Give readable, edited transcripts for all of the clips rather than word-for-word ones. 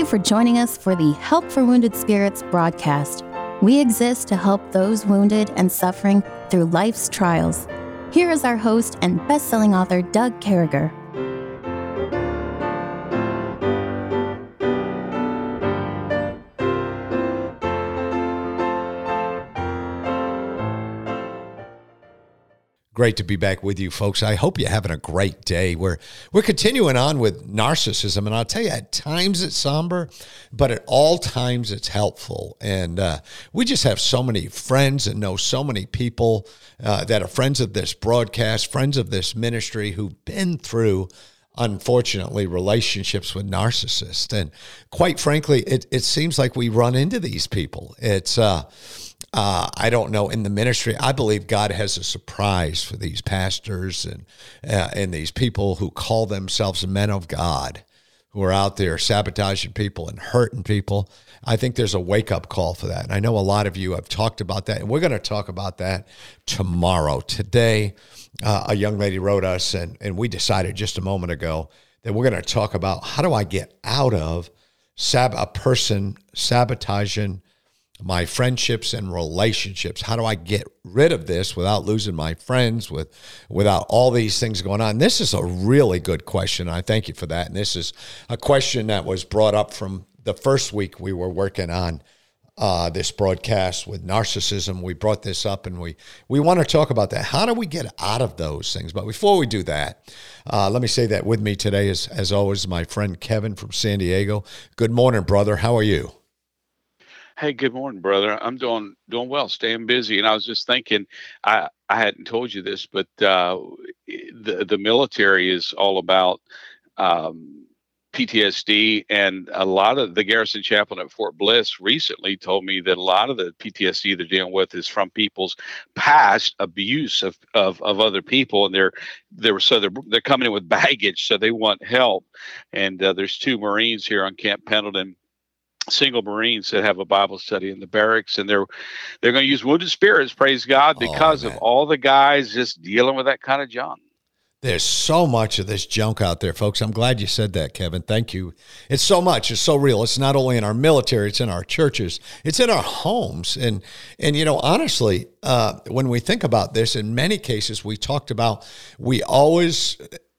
you for joining us for the Help for Wounded Spirits broadcast. We exist to help those wounded and suffering through life's trials. Here is our host and best-selling author, Doug Carriger. Great to be back with you, folks. I hope you're having a great day. We're continuing on with narcissism, and I'll tell you, at times it's somber, but at all times it's helpful. And we just have so many friends and know so many people that are friends of this broadcast, friends of this ministry, who've been through, unfortunately, relationships with narcissists. And quite frankly, it seems like we run into these people. It's I don't know, in the ministry, I believe God has a surprise for these pastors and these people who call themselves men of God, who are out there sabotaging people and hurting people. I think there's a wake-up call for that. And I know a lot of you have talked about that, and we're going to talk about that tomorrow. Today, a young lady wrote us, and we decided just a moment ago that we're going to talk about, how do I get out of a person sabotaging my friendships and relationships? How do I get rid of this without losing my friends, without all these things going on? This is a really good question. I thank you for that. And this is a question that was brought up from the first week we were working on this broadcast with narcissism. We brought this up, and we want to talk about that. How do we get out of those things? But before we do that, let me say that with me today is, as always, my friend Kevin from San Diego. Good morning, brother. How are you? Hey, good morning, brother. I'm doing well, staying busy. And I was just thinking, I hadn't told you this, but the military is all about PTSD. And a lot of the garrison chaplain at Fort Bliss recently told me that a lot of the PTSD they're dealing with is from people's past abuse of other people. And they're coming in with baggage, so they want help. And there's two Marines here on Camp Pendleton, single Marines, that have a Bible study in the barracks, and they're going to use Wounded Spirits, praise God, because of all the guys just dealing with that kind of junk. There's so much of this junk out there, folks. I'm glad you said that, Kevin. Thank you. It's so much. It's so real. It's not only in our military, it's in our churches, it's in our homes. And you know, honestly, when we think about this, in many cases, we talked about, we always...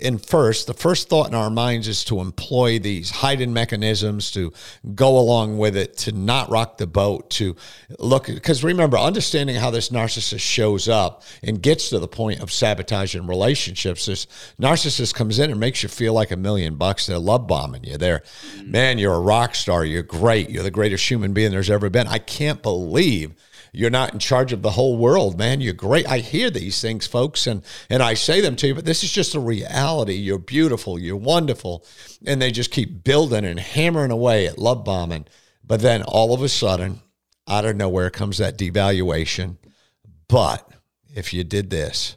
the first thought in our minds is to employ these hiding mechanisms, to go along with it, to not rock the boat, to look, because remember, understanding how this narcissist shows up and gets to the point of sabotaging relationships. This narcissist comes in and makes you feel like $1 million. They're love bombing you. They're, man, you're a rock star. You're great. You're the greatest human being there's ever been. I can't believe you're not in charge of the whole world, man. You're great. I hear these things, folks, and I say them to you, but this is just a reality. You're beautiful. You're wonderful. And they just keep building and hammering away at love bombing. But then all of a sudden, out of nowhere comes that devaluation. But if you did this,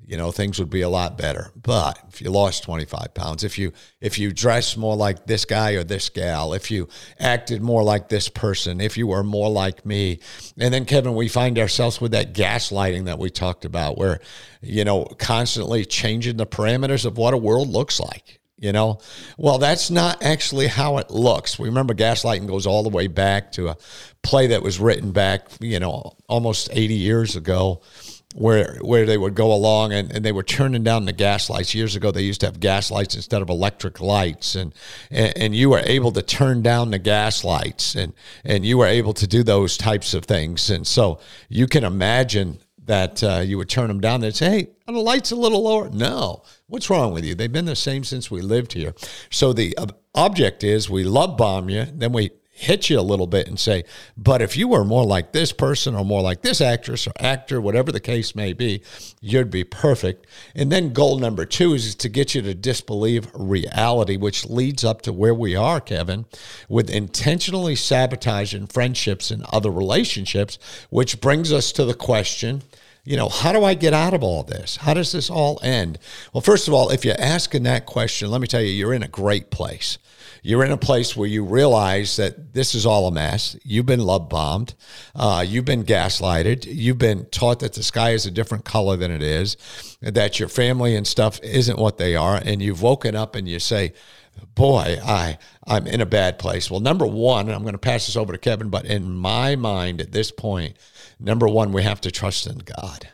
you know, things would be a lot better. But if you lost 25 pounds, if you dress more like this guy or this gal, if you acted more like this person, if you were more like me. And then, Kevin, we find ourselves with that gaslighting that we talked about, where, you know, constantly changing the parameters of what a world looks like. You know, well, that's not actually how it looks. We remember gaslighting goes all the way back to a play that was written back, you know, almost 80 years ago, where they would go along and they were turning down the gas lights. Years ago, they used to have gas lights instead of electric lights, and you were able to turn down the gas lights, and you were able to do those types of things. And so you can imagine that you would turn them down and say, hey, are the lights a little lower? No. What's wrong with you? They've been the same since we lived here. So the object is, we love bomb you, then we hit you a little bit and say, but if you were more like this person or more like this actress or actor, whatever the case may be, you'd be perfect. And then goal number two is to get you to disbelieve reality, which leads up to where we are, Kevin, with intentionally sabotaging friendships and other relationships, which brings us to the question, you know, how do I get out of all this? How does this all end? Well, first of all, if you're asking that question, let me tell you, you're in a great place. You're in a place where you realize that this is all a mess. You've been love bombed. You've been gaslighted. You've been taught that the sky is a different color than it is, that your family and stuff isn't what they are. And you've woken up and you say, boy, I'm in a bad place. Well, number one, and I'm going to pass this over to Kevin, but in my mind at this point, number one, we have to trust in God.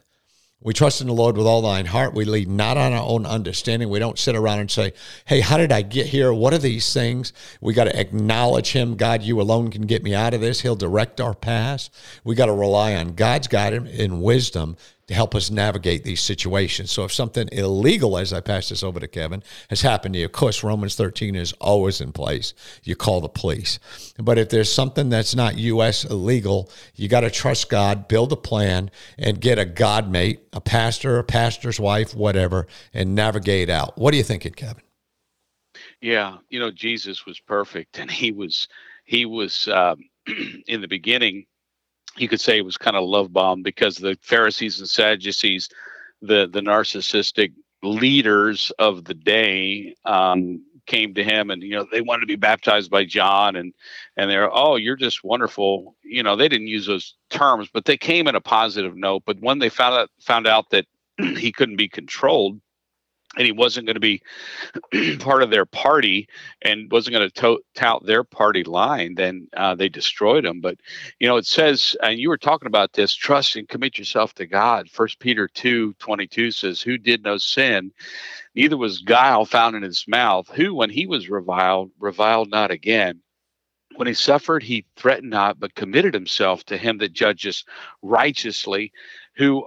We trust in the Lord with all thine heart. We lean not on our own understanding. We don't sit around and say, hey, how did I get here? What are these things? We got to acknowledge him. God, you alone can get me out of this. He'll direct our paths. We got to rely on God's guidance and wisdom to help us navigate these situations. So if something illegal, as I pass this over to Kevin, has happened to you, of course, Romans 13 is always in place. You call the police. But if there's something that's not U.S. illegal, you got to trust God, build a plan, and get a God mate, a pastor, a pastor's wife, whatever, and navigate out. What are you thinking, Kevin? Yeah, you know, Jesus was perfect, and he was in the beginning. You could say it was kind of love bomb, because the Pharisees and Sadducees, the narcissistic leaders of the day, came to him, and you know, they wanted to be baptized by John, and they're, oh, you're just wonderful. You know, they didn't use those terms, but they came in a positive note. But when they found out that he couldn't be controlled, and he wasn't going to be part of their party, and wasn't going to tout their party line, then they destroyed him. But, you know, it says, and you were talking about this, trust and commit yourself to God. 1 Peter 2:22 says, who did no sin, neither was guile found in his mouth, who, when he was reviled, reviled not again. When he suffered, he threatened not, but committed himself to him that judges righteously, who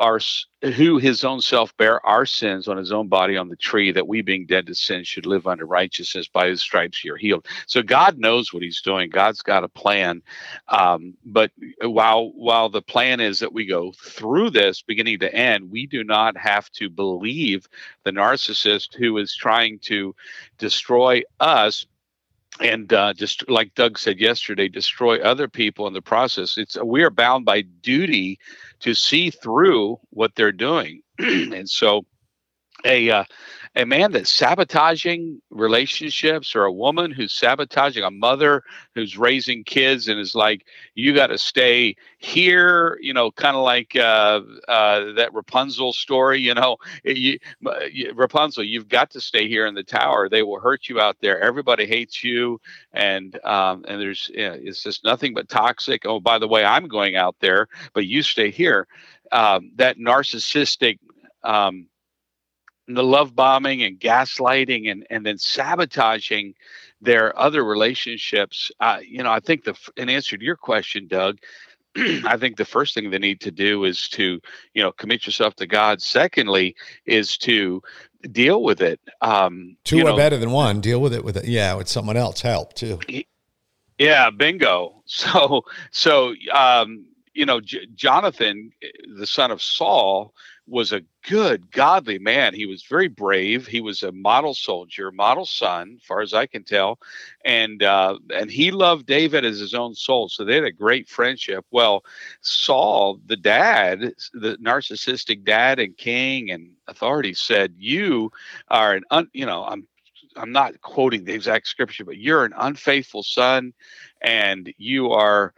his own self bare our sins on his own body on the tree, that we, being dead to sin, should live unto righteousness. By his stripes you're healed. So God knows what he's doing. God's got a plan. But while the plan is that we go through this beginning to end, we do not have to believe the narcissist who is trying to destroy us. And just like Doug said yesterday, destroy other people in the process. We are bound by duty to see through what they're doing. And so a man that's sabotaging relationships, or a woman who's sabotaging, a mother who's raising kids and is like, you got to stay here, you know, kind of like that Rapunzel story, you know, Rapunzel, you've got to stay here in the tower. They will hurt you out there. Everybody hates you. And there's, you know, it's just nothing but toxic. Oh, by the way, I'm going out there, but you stay here. That narcissistic, the love bombing and gaslighting and then sabotaging their other relationships. You know, I think in answer to your question, Doug, I think the first thing they need to do is to, you know, commit yourself to God. Secondly, is to deal with it. Two are better than one. Deal with it with someone else. Help too. Yeah, bingo. So you know, Jonathan, the son of Saul, was a good, godly man. He was very brave. He was a model soldier, model son, far as I can tell. And he loved David as his own soul. So they had a great friendship. Well, Saul, the dad, the narcissistic dad and king and authority, said, you are I'm not quoting the exact scripture, but you're an unfaithful son, and you are,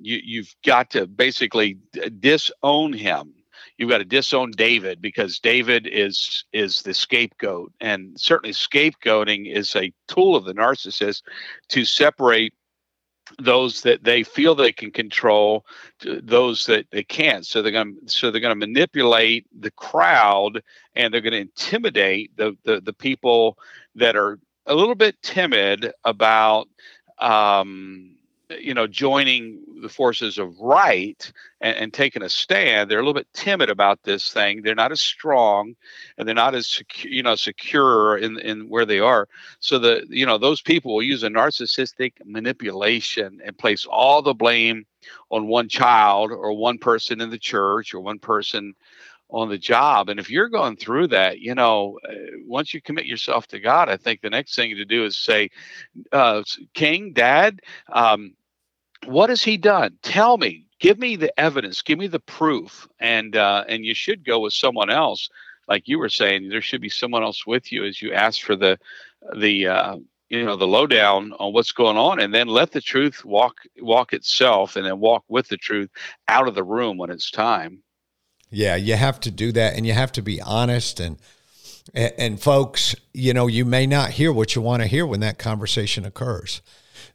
you've got to basically disown him. You've got to disown David, because David is the scapegoat. And certainly scapegoating is a tool of the narcissist to separate those that they feel they can control to those that they can't. So they're going to manipulate the crowd, and they're going to intimidate the people that are a little bit timid about joining the forces of right and taking a stand. They're a little bit timid about this thing. They're not as strong, and they're not as secure in where they are. So those people will use a narcissistic manipulation and place all the blame on one child or one person in the church or one person on the job. And if you're going through that, you know, once you commit yourself to God, I think the next thing to do is say, King, Dad, what has he done? Tell me, give me the evidence, give me the proof. And you should go with someone else. Like you were saying, there should be someone else with you as you ask for the lowdown on what's going on, and then let the truth walk itself, and then walk with the truth out of the room when it's time. Yeah, you have to do that, and you have to be honest. And And folks, you know, you may not hear what you want to hear when that conversation occurs,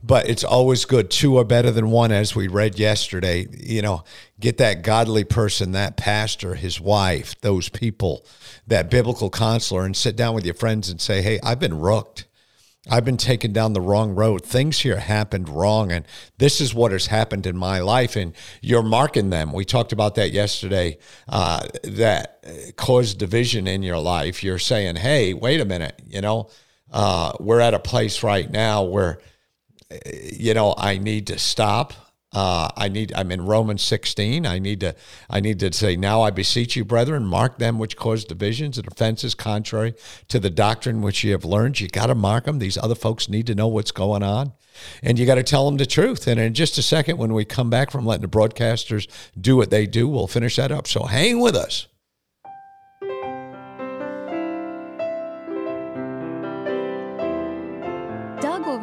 but it's always good. Two are better than one, as we read yesterday. You know, get that godly person, that pastor, his wife, those people, that biblical counselor, and sit down with your friends and say, hey, I've been rooked. I've been taken down the wrong road. Things here happened wrong, and this is what has happened in my life, and you're marking them. We talked about that yesterday, that caused division in your life. You're saying, hey, wait a minute, you know, we're at a place right now where, you know, I need to stop. I'm in Romans 16. I need to say, now I beseech you, brethren, mark them which cause divisions and offenses contrary to the doctrine which you have learned. You got to mark them. These other folks need to know what's going on, and you got to tell them the truth. And in just a second, when we come back from letting the broadcasters do what they do, we'll finish that up. So hang with us. Doug will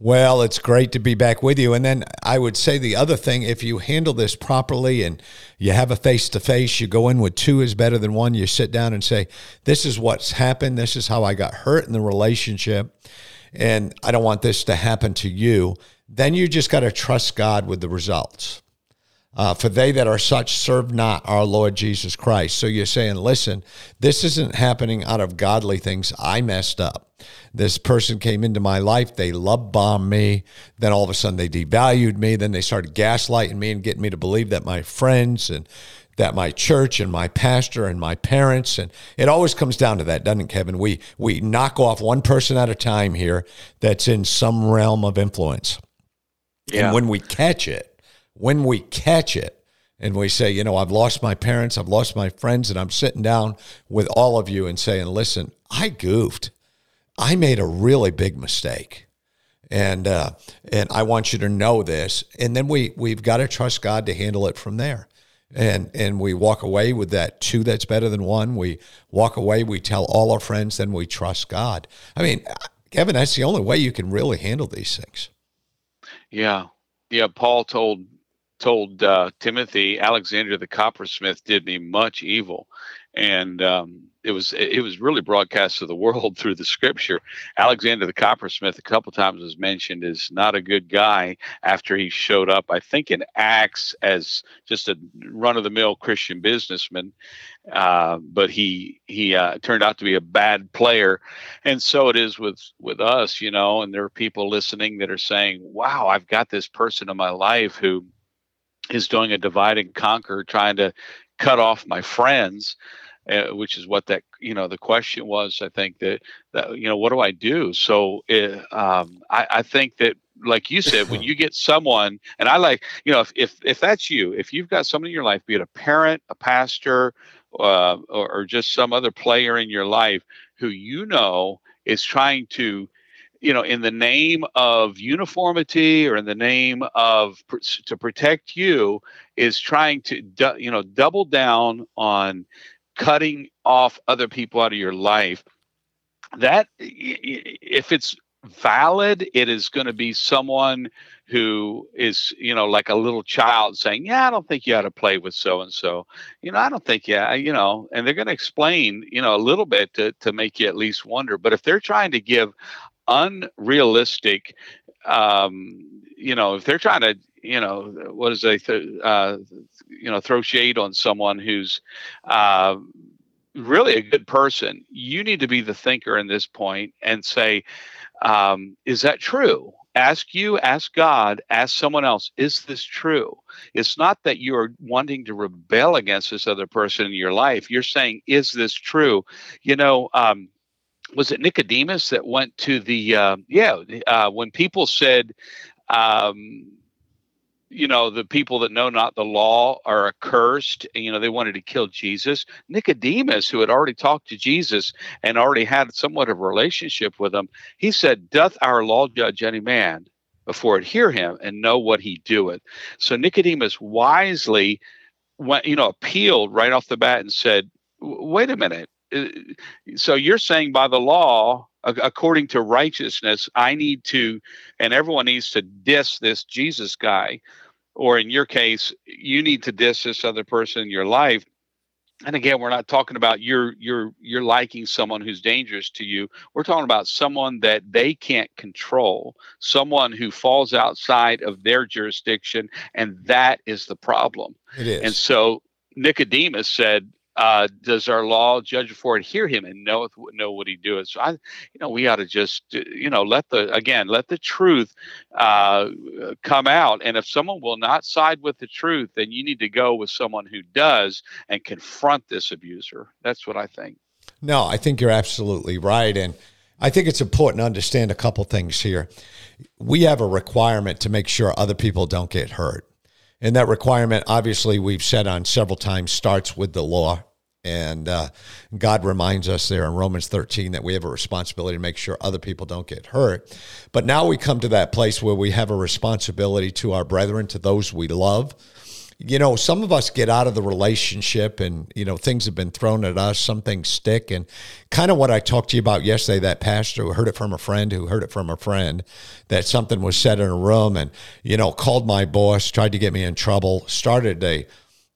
Well, it's great to be back with you. And then I would say the other thing, if you handle this properly and you have a face-to-face, you go in with two is better than one, you sit down and say, this is what's happened. This is how I got hurt in the relationship, and I don't want this to happen to you. Then you just got to trust God with the results. For they that are such serve not our Lord Jesus Christ. So you're saying, listen, this isn't happening out of godly things. I messed up. This person came into my life. They love bombed me. Then all of a sudden they devalued me. Then they started gaslighting me and getting me to believe that my friends and that my church and my pastor and my parents, and it always comes down to that, doesn't it, Kevin? We knock off one person at a time here that's in some realm of influence. Yeah. And when we catch it and we say, you know, I've lost my parents, I've lost my friends, and I'm sitting down with all of you and saying, listen, I goofed. I made a really big mistake, and I want you to know this. And then we've got to trust God to handle it from there. And we walk away with that two that's better than one. We walk away, we tell all our friends, then we trust God. I mean, Kevin, that's the only way you can really handle these things. Yeah. Yeah, Paul told Timothy, Alexander the coppersmith did me much evil, and it was really broadcast to the world through the scripture. Alexander the coppersmith a couple times was mentioned as not a good guy after he showed up, I think in Acts, as just a run-of-the-mill Christian businessman, but he turned out to be a bad player. And so it is with us, you know. And there are people listening that are saying, wow, I've got this person in my life who is doing a divide and conquer, trying to cut off my friends, which is what that, you know, the question was, I think that you know, what do I do? So I think that, like you said, when you get someone, and I like, you know, if that's you, if you've got someone in your life, be it a parent, a pastor, or just some other player in your life who, you know, is trying to, you know, in the name of uniformity or in the name of to protect you, is trying to, you know, double down on cutting off other people out of your life, that if it's valid, it is going to be someone who is, you know, like a little child saying, yeah, I don't think you ought to play with so-and-so, you know, I don't think, yeah, you know, and they're going to explain, you know, a little bit to make you at least wonder. But if they're trying to give unrealistic, you know, if they're trying to, you know, what is they, you know, throw shade on someone who's really a good person, you need to be the thinker in this point and say, is that true? Ask God, ask someone else, is this true? It's not that you're wanting to rebel against this other person in your life. You're saying, is this true? You know, was it Nicodemus that went to the, when people said, you know, the people that know not the law are accursed, and, you know, they wanted to kill Jesus. Nicodemus, who had already talked to Jesus and already had somewhat of a relationship with him, he said, doth our law judge any man? before it hear him and know what he doeth. So Nicodemus wisely went, appealed right off the bat and said, wait a minute. So you're saying by the law, according to righteousness, I need to, and everyone needs to diss this Jesus guy, or in your case, you need to diss this other person in your life. And again, we're not talking about you're liking someone who's dangerous to you. We're talking about someone that they can't control, someone who falls outside of their jurisdiction, and that is the problem. It is. And so Nicodemus said, does our law judge for it, hear him, and know what he doeth? So we ought to just, let the truth come out. And if someone will not side with the truth, then you need to go with someone who does and confront this abuser. That's what I think. No, I think you're absolutely right. And I think it's important to understand a couple things here. We have a requirement to make sure other people don't get hurt. And that requirement, obviously, we've said on several times, starts with the law. And God reminds us there in Romans 13 that we have a responsibility to make sure other people don't get hurt. But now we come to that place where we have a responsibility to our brethren, to those we love. Some of us get out of the relationship and, things have been thrown at us. Some things stick. And kind of what I talked to you about yesterday, that pastor who heard it from a friend that something was said in a room and, called my boss, tried to get me in trouble, started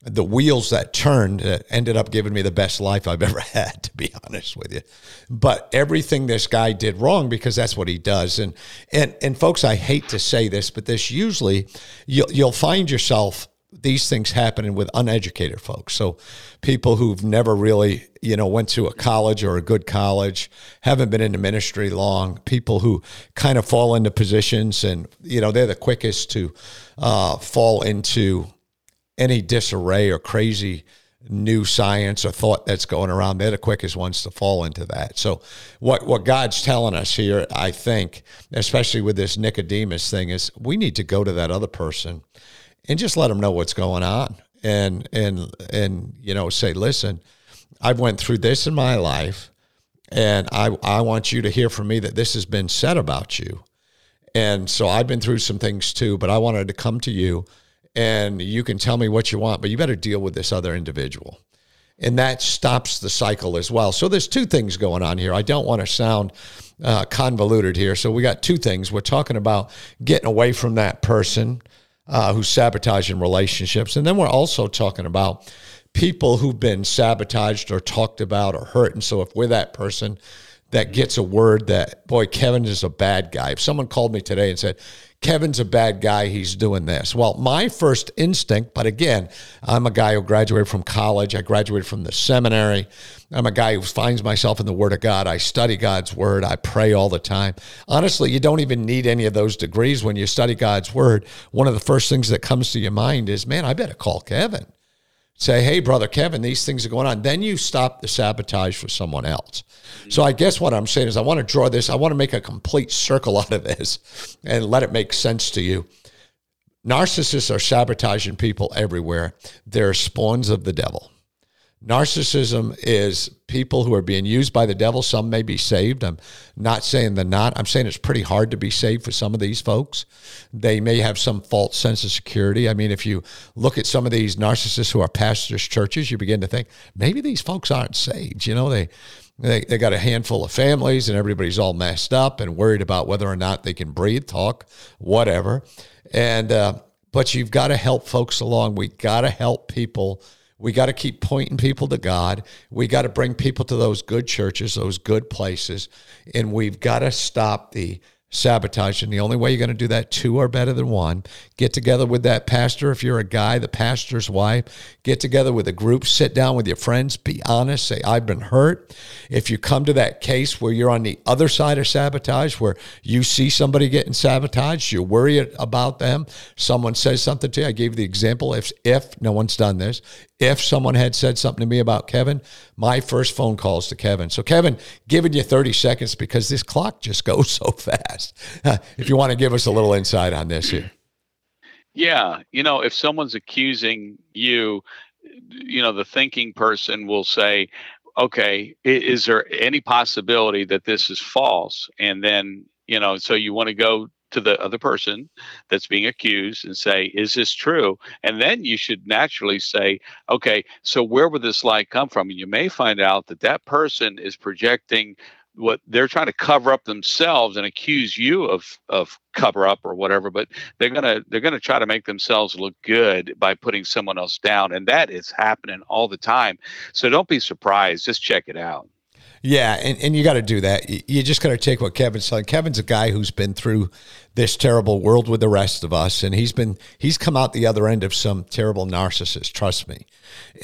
the wheels that turned, ended up giving me the best life I've ever had, to be honest with you. But everything this guy did wrong, because that's what he does. And folks, I hate to say this, but this usually you'll find yourself, these things happening with uneducated folks. So people who've never really, went to a college or a good college, haven't been in the ministry long, people who kind of fall into positions and, they're the quickest to fall into any disarray or crazy new science or thought that's going around. They're the quickest ones to fall into that. So what God's telling us here, I think, especially with this Nicodemus thing, is we need to go to that other person and just let them know what's going on and say, listen, I've went through this in my life and I want you to hear from me that this has been said about you. And so I've been through some things too, but I wanted to come to you and you can tell me what you want, but you better deal with this other individual. And that stops the cycle as well. So there's two things going on here. I don't want to sound convoluted here. So we got two things. We're talking about getting away from that person who's sabotaging relationships. And then we're also talking about people who've been sabotaged or talked about or hurt. And so if we're that person that gets a word that, boy, Kevin is a bad guy. If someone called me today and said, Kevin's a bad guy, he's doing this. Well, my first instinct, but again, I'm a guy who graduated from college. I graduated from the seminary. I'm a guy who finds myself in the Word of God. I study God's Word. I pray all the time. Honestly, you don't even need any of those degrees. When you study God's Word, one of the first things that comes to your mind is, man, I better call Kevin. Say, hey, brother Kevin, these things are going on. Then you stop the sabotage for someone else. So I guess what I'm saying is I want to draw this. I want to make a complete circle out of this and let it make sense to you. Narcissists are sabotaging people everywhere. They're spawns of the devil. Narcissism is people who are being used by the devil. Some may be saved. I'm not saying they're not. I'm saying it's pretty hard to be saved for some of these folks. They may have some false sense of security. I mean, if you look at some of these narcissists who are pastors' churches, you begin to think, maybe these folks aren't saved. They got a handful of families and everybody's all messed up and worried about whether or not they can breathe, talk, whatever. And but you've got to help folks along. We got to help people. We got to keep pointing people to God. We got to bring people to those good churches, those good places, and we've got to stop the sabotage. And the only way you're going to do that, two are better than one. Get together with that pastor. If you're a guy, the pastor's wife, get together with a group, sit down with your friends, be honest, say, I've been hurt. If you come to that case where you're on the other side of sabotage, where you see somebody getting sabotaged, you worry about them. Someone says something to you. I gave you the example. If no one's done this, if someone had said something to me about Kevin, my first phone call is to Kevin. So Kevin, giving you 30 seconds because this clock just goes so fast. If you want to give us a little insight on this here. Yeah. If someone's accusing you, the thinking person will say, okay, is there any possibility that this is false? And then, so you want to go to the other person that's being accused and say, is this true? And then you should naturally say, okay, so where would this lie come from? And you may find out that that person is projecting what they're trying to cover up themselves and accuse you of cover up or whatever, but they're gonna try to make themselves look good by putting someone else down. And that is happening all the time. So don't be surprised, just check it out. Yeah, and you got to do that. You just got to take what Kevin's saying. Kevin's a guy who's been through this terrible world with the rest of us, and he's come out the other end of some terrible narcissists, trust me.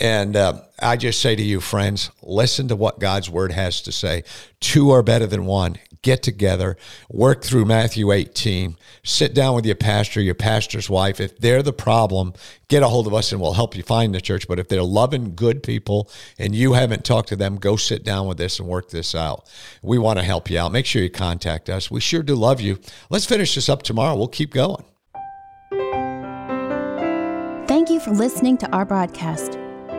And I just say to you, friends, listen to what God's word has to say. Two are better than one. Get together, work through Matthew 18, sit down with your pastor, your pastor's wife. If they're the problem, get a hold of us and we'll help you find the church. But if they're loving, good people and you haven't talked to them, go sit down with us and work this out. We want to help you out. Make sure you contact us. We sure do love you. Let's finish this up tomorrow. We'll keep going. Thank you for listening to our broadcast.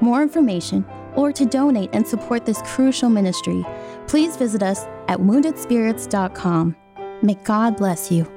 more information, or to donate and support this crucial ministry, please visit us at WoundedSpirits.com. May God bless you.